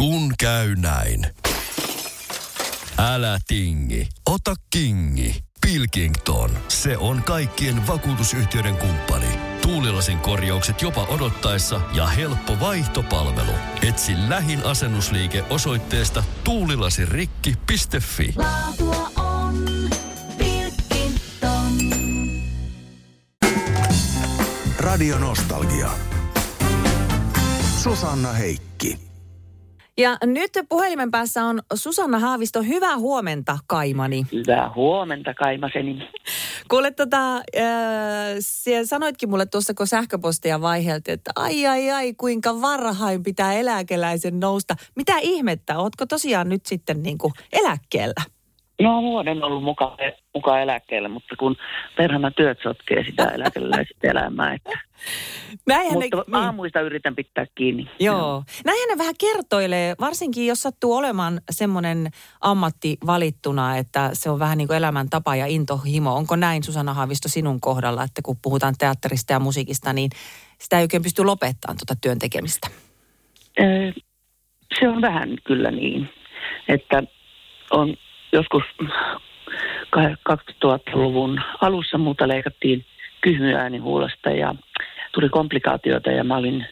Kun käy näin. Älä tingi, ota kingi. Pilkington, se on kaikkien vakuutusyhtiöiden kumppani. Tuulilasin korjaukset jopa odottaessa ja helppo vaihtopalvelu. Etsi lähin asennusliike osoitteesta tuulilasirikki.fi. Laatua on Pilkington. Radio Nostalgia. Susanna Heikki. Ja nyt puhelimen päässä on Susanna Haavisto. Hyvää huomenta, kaimani. Hyvää huomenta, kaimaseni. Kuule, sanoitkin mulle tuossa, kun sähköpostia vaiheltiin, että ai, kuinka varhain pitää eläkeläisen nousta. Mitä ihmettä? Ootko tosiaan nyt sitten niin kuin eläkkeellä? No, vuoden ollut mukaan eläkkeellä, mutta kun perhana työt sotkee sitä eläkeläistä elämää. Että. Mutta aamuista yritän pitää kiinni. Joo. Näinhän ne vähän kertoilee, varsinkin jos sattuu olemaan semmoinen ammatti valittuna, että se on vähän niin kuin elämäntapa ja intohimo. Onko näin, Susanna Haavisto, sinun kohdalla, että kun puhutaan teatterista ja musiikista, niin sitä ei oikein pysty lopettamaan tuota työn tekemistä? Se on vähän kyllä niin, että on... Joskus 2000-luvun alussa multa leikattiin kyhmyäänihuulesta ja tuli komplikaatioita ja mä olin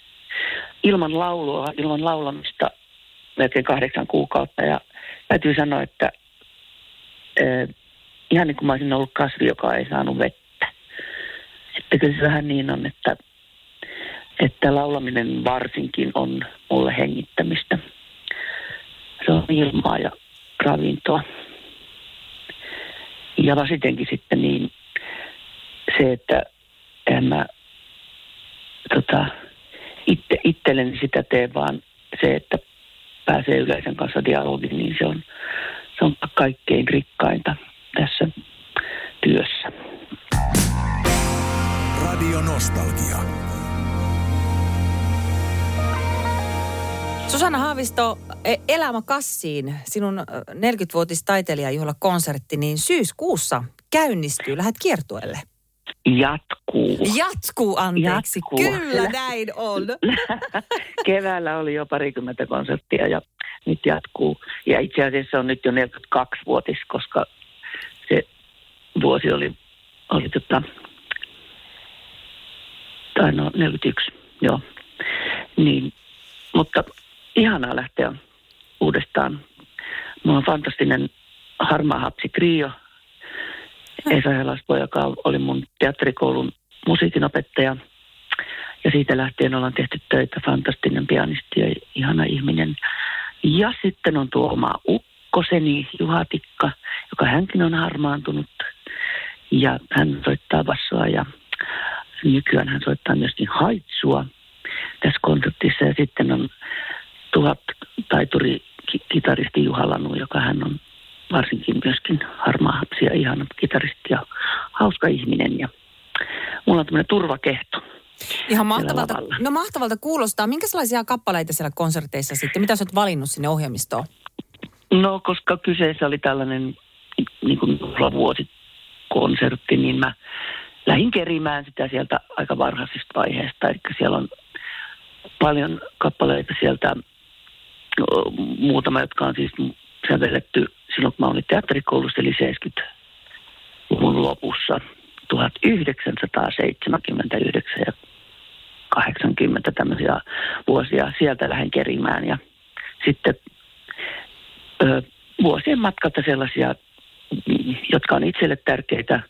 ilman laulua, ilman laulamista melkein 8 kuukautta. Ja täytyy sanoa, että ihan niin kuin mä olisin ollut kasvi, joka ei saanut vettä. Että kyllä se vähän niin on, että laulaminen varsinkin on mulle hengittämistä. Se on ilmaa ja ravintoa. Ja vasitenkin sitten niin se, että en mä itselleni sitä tee, vaan se, että pääsee yleisön kanssa dialogiin, niin se on kaikkein rikkainta tässä työssä. Radio Nostalgia. Susanna Haavisto, Elämä kassiin, sinun 40-vuotis taiteilijajuhlakonsertti, niin syyskuussa käynnistyy, lähdet kiertueelle. Jatkuu. Kyllä näin on. Keväällä oli jo 20 konserttia ja nyt jatkuu. Ja itse asiassa on nyt jo 42-vuotis, koska se vuosi oli 41, joo, niin. Mutta ihanaa lähteä uudestaan. Mulla on fantastinen harmaa hapsi Kriio, Esahelauspoja, joka oli mun teatterikoulun musiikinopettaja. Ja siitä lähtien ollaan tehty töitä. Fantastinen pianisti ja ihana ihminen. Ja sitten on tuo oma ukkoseni Juha Tikka, joka hänkin on harmaantunut. Ja hän soittaa bassoa ja nykyään hän soittaa myöskin haitsua tässä konsertissa. Ja sitten on 1000-taituri-kitaristi Juhalannu, joka hän on varsinkin myöskin harmaa hapsi ja ihana kitaristi ja hauska ihminen. Ja mulla on tämmöinen turvakehto. Ihan mahtavalta, no mahtavalta kuulostaa. Minkälaisia kappaleita siellä konserteissa sitten? Mitä sä oot valinnut sinne ohjelmistoon? No, koska kyseessä oli tällainen niin kuin vuosikonsertti, niin mä lähdin kerimään sitä sieltä aika varhaisesta vaiheesta. Eli siellä on paljon kappaleita sieltä, muutama, jotka on siis sävelletty silloin, kun mä olin teatterikoulussa, eli 70-luvun lopussa, 1979 ja 80 tämmöisiä vuosia. Sieltä lähden kerimään ja sitten vuosien matkalta sellaisia, jotka on itselle tärkeitä,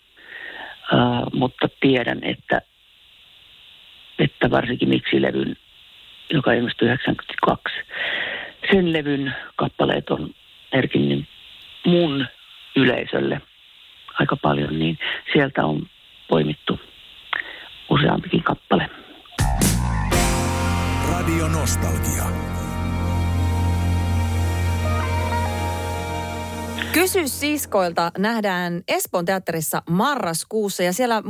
mutta tiedän, että varsinkin Miksilevyn, joka ilmestyi 92. Sen levyn kappaleet on merkinnyt mun yleisölle aika paljon, niin sieltä on poimittu useampikin kappale. Radio Nostalgia. Kysy siskoilta nähdään Espoon teatterissa marraskuussa ja siellä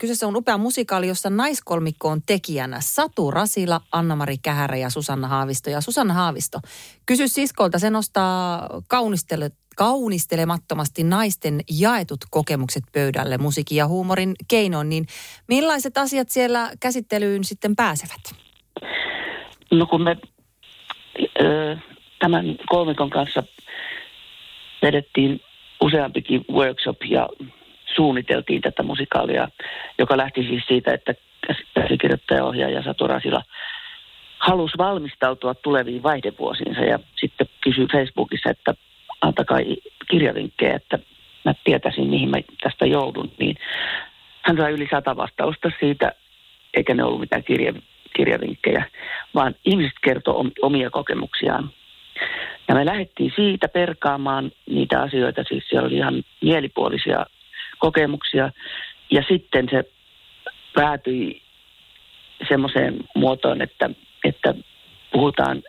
kyseessä on upea musikaali, jossa naiskolmikko on tekijänä Satu Rasila, Anna-Mari Kähärä ja Susanna Haavisto. Ja Susanna Haavisto, Kysy siskoilta, se nostaa kaunistelemattomasti naisten jaetut kokemukset pöydälle musiikin ja huumorin keinoin. Niin millaiset asiat siellä käsittelyyn sitten pääsevät? No, kun me tämän kolmikon kanssa vedettiin useampikin workshop ja suunniteltiin tätä musikaalia, joka lähti siis siitä, että käsikirjoittaja, ohjaaja Satu Rasila halusi valmistautua tuleviin vaihdevuosiinsa ja sitten kysyi Facebookissa, että antakaa kirjavinkkejä, että mä tietäisin, mihin mä tästä joudun. Niin hän sai yli 100 vastausta siitä, eikä ne ollut mitään kirjavinkkejä, vaan ihmiset kertoo omia kokemuksiaan. Ja me lähdettiin siitä perkaamaan niitä asioita, siis siellä oli ihan mielipuolisia kokemuksia. Ja sitten se päätyi semmoiseen muotoon, että puhutaan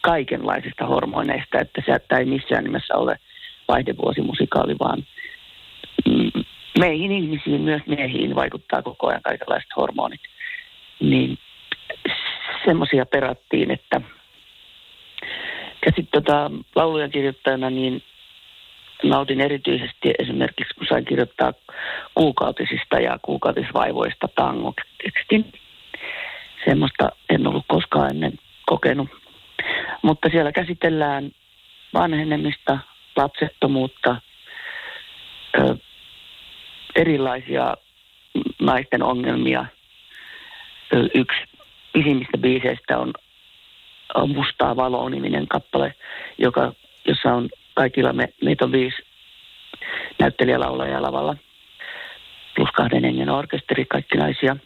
kaikenlaisista hormoneista, että se ei missään nimessä ole vaihdevuosimusikaali, vaan meihin ihmisiin, myös miehiin vaikuttaa koko ajan kaikenlaiset hormonit. Niin semmoisia perattiin, että ja sitten laulujen kirjoittajana niin nautin erityisesti esimerkiksi, kun sain kirjoittaa kuukautisista ja kuukautisvaivoista tangotekstin. Semmoista en ollut koskaan ennen kokenut. Mutta siellä käsitellään vanhenemista, lapsettomuutta, erilaisia naisten ongelmia. Yksi pisimmistä biiseistä on Mustaa valoa-niminen kappale, jossa on kaikilla meitä on 5 näyttelijälaulajaa lavalla, plus 2 hengen orkesteri, kaikki naisia,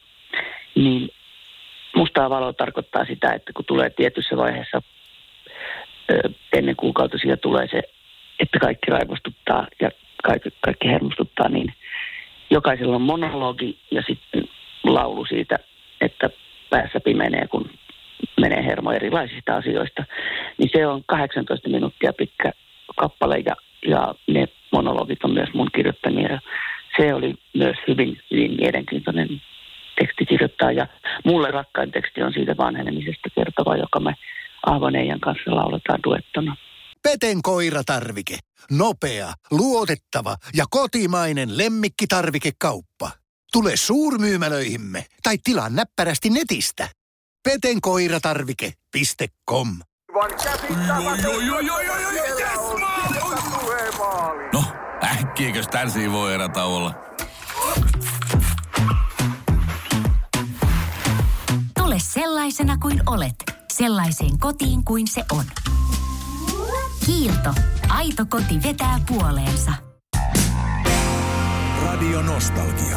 niin mustaa valoa tarkoittaa sitä, että kun tulee tietyssä vaiheessa ennen kuukautisia tulee se, että kaikki raivostuttaa ja kaikki hermostuttaa, niin jokaisella on monologi ja sitten laulu siitä, että päässä pimenee, kun menee hermo erilaisista asioista, niin se on 18 minuuttia pitkä kappale ja ne monologit on myös mun kirjoittamia. Se oli myös hyvin, hyvin mielenkiintoinen teksti kirjoittaa ja mulle rakkain teksti on siitä vanhenemisesta kertova, joka me Ahvoneijan kanssa lauletaan duettona. Peten koiratarvike. Nopea, luotettava ja kotimainen lemmikkitarvikekauppa. Tule suurmyymälöihimme tai tilaa näppärästi netistä. Petenkoiratarvike.com. No, äkkiäkös tän siivoo erätauolla? Tule sellaisena kuin olet, sellaiseen kotiin kuin se on. Kiilto. Aito koti vetää puoleensa. Radio Nostalgia.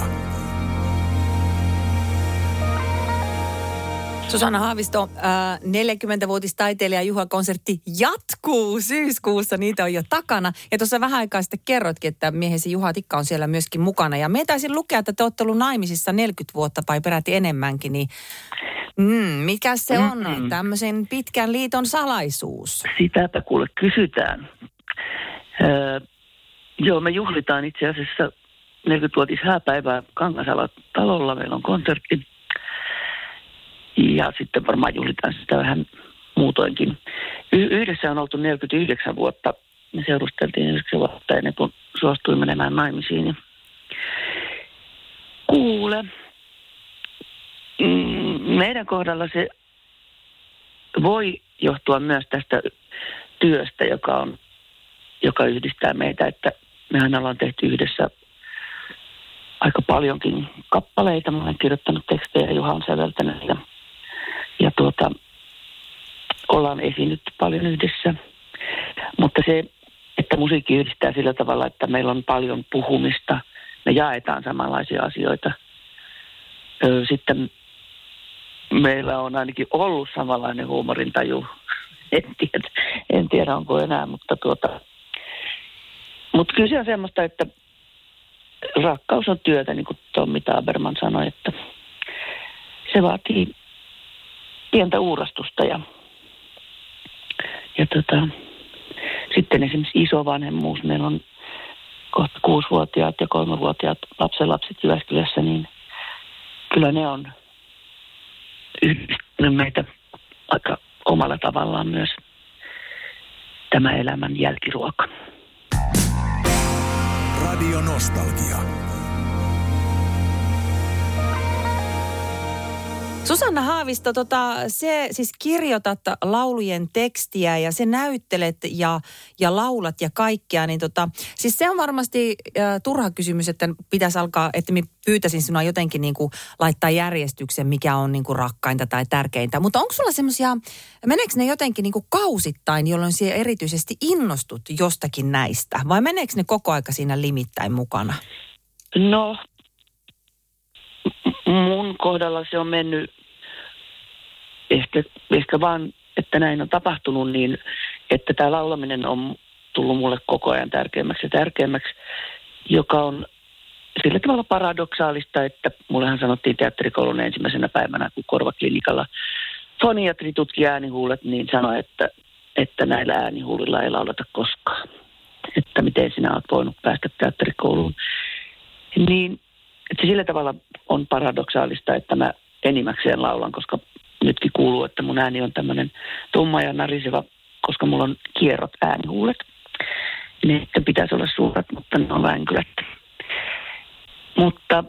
Susanna Haavisto, 40-vuotistaiteilija Juha-konsertti jatkuu syyskuussa, niitä on jo takana. Ja tuossa vähän aikaa sitten kerrotkin, että miehesi Juha Tikka on siellä myöskin mukana. Ja me taisin lukea, että te olette ollut naimisissa 40 vuotta tai peräti enemmänkin, niin mikä se on tämmöisen pitkän liiton salaisuus? Sitäpä kuule kysytään. Joo, me juhlitaan itse asiassa 40-vuotishääpäivää Kangasala-talolla, meillä on konsertti. Ja sitten varmaan juhlitaan sitä vähän muutoinkin. Yhdessä on oltu 49 vuotta. Me seurusteltiin 9 vuotta ennen kuin suostui menemään naimisiin. Kuule, meidän kohdalla se voi johtua myös tästä työstä, joka yhdistää meitä. Että mehän ollaan tehty yhdessä aika paljonkin kappaleita. Mä olen kirjoittanut tekstejä ja Juha on säveltänyt niitä. Ja ollaan esiinnytty paljon yhdessä, mutta se, että musiikki yhdistää sillä tavalla, että meillä on paljon puhumista, me jaetaan samanlaisia asioita. Sitten meillä on ainakin ollut samanlainen huumorintaju, en tiedä onko enää, mutta Mutta kyllä se on semmoista, että rakkaus on työtä, niin kuin Tommi Taberman sanoi, että se vaatii pientä uurastusta ja sitten esimerkiksi isovanhemmuus. Meillä on kohta 6-vuotiaat ja 3-vuotiaat lapsenlapset Jyväskylässä, niin kyllä ne on yhdistänyt meitä aika omalla tavallaan myös tämä elämän jälkiruoka. Radio Nostalgia. Susanna Haavisto, siis kirjoitat laulujen tekstiä ja se näyttelet ja laulat ja kaikkea, niin siis se on varmasti turha kysymys, että pitäisi alkaa, että minä pyytäisin sinua jotenkin niin kuin laittaa järjestyksen, mikä on niin kuin rakkainta tai tärkeintä, mutta onko sulla semmoisia, meneekö ne jotenkin niin kuin kausittain, jolloin sinä erityisesti innostut jostakin näistä, vai meneekö ne koko aika siinä limittäin mukana? No, mun kohdalla se on mennyt ehkä vaan, että näin on tapahtunut niin, että tämä laulaminen on tullut mulle koko ajan tärkeämmäksi ja tärkeämmäksi, joka on sillä tavalla paradoksaalista, että mullehan sanottiin teatterikoulun ensimmäisenä päivänä, kun korvaklinikalla foniatri tutki äänihuulet, niin sanoi, että näillä äänihuulilla ei laulata koskaan. Että miten sinä olet voinut päästä teatterikouluun. Niin, että sillä tavalla on paradoksaalista, että mä enimmäkseen laulan, koska nytkin kuuluu, että mun ääni on tämmöinen tumma ja nariseva, koska mulla on kierrot äänihuulet. Ne pitäisi olla suurat, mutta ne on väänkylät. Mutta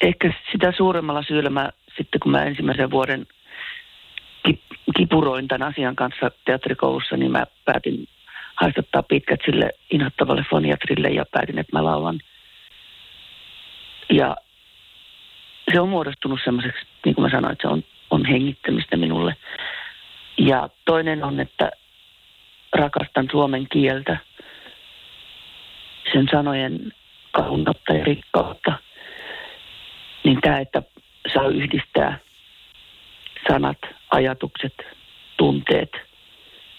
ehkä sitä suuremmalla syyllä mä sitten, kun mä ensimmäisen vuoden kipuroin tämän asian kanssa teatterikoulussa, niin mä päätin haistattaa pitkät sille inhottavalle foniatrille ja päätin, että mä laulan. Ja se on muodostunut semmoiseksi, niin kuin mä sanoin, että se on hengittämistä minulle. Ja toinen on, että rakastan suomen kieltä, sen sanojen kaunoutta ja rikkautta. Niin tämä, että saa yhdistää sanat, ajatukset, tunteet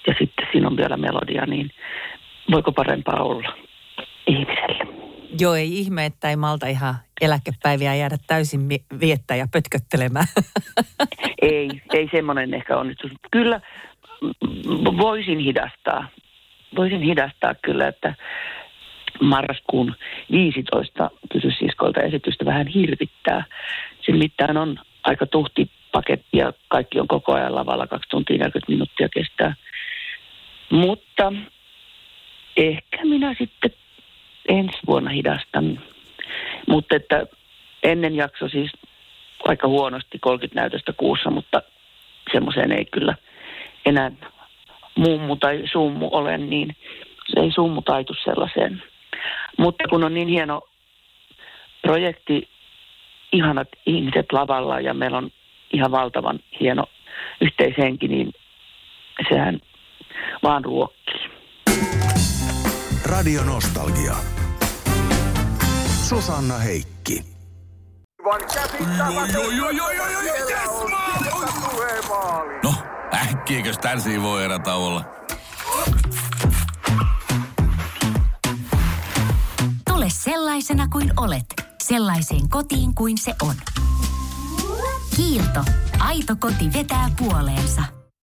ja sitten siinä on vielä melodia, niin voiko parempaa olla ihmiselle? Joo, ei ihme, että ei malta ihan eläkepäiviä jäädä täysin viettää ja pötköttelemään. Ei semmoinen ehkä onnistus. Kyllä voisin hidastaa kyllä, että marraskuun 15 Kysy siskoilta esitystä vähän hirvittää. Sen mittaan on aika tuhti paketti ja kaikki on koko ajan lavalla, 2 tuntia 40 minuuttia kestää. Mutta ehkä minä sitten ensi vuonna hidastan, mutta että ennen jakso siis aika huonosti 30 näytöstä kuussa, mutta semmoiseen ei kyllä enää mummu tai summu ole, niin se ei summu taitu sellaiseen. Mutta kun on niin hieno projekti, ihanat ihmiset lavalla ja meillä on ihan valtavan hieno yhteishenki, niin sehän vaan ruokkii. Radio Nostalgia. Susanna Heikki. No, äkkiäkös tän voi erata olla? Tule sellaisena kuin olet, sellaiseen kotiin kuin se on. Kiilto. Aito koti vetää puoleensa.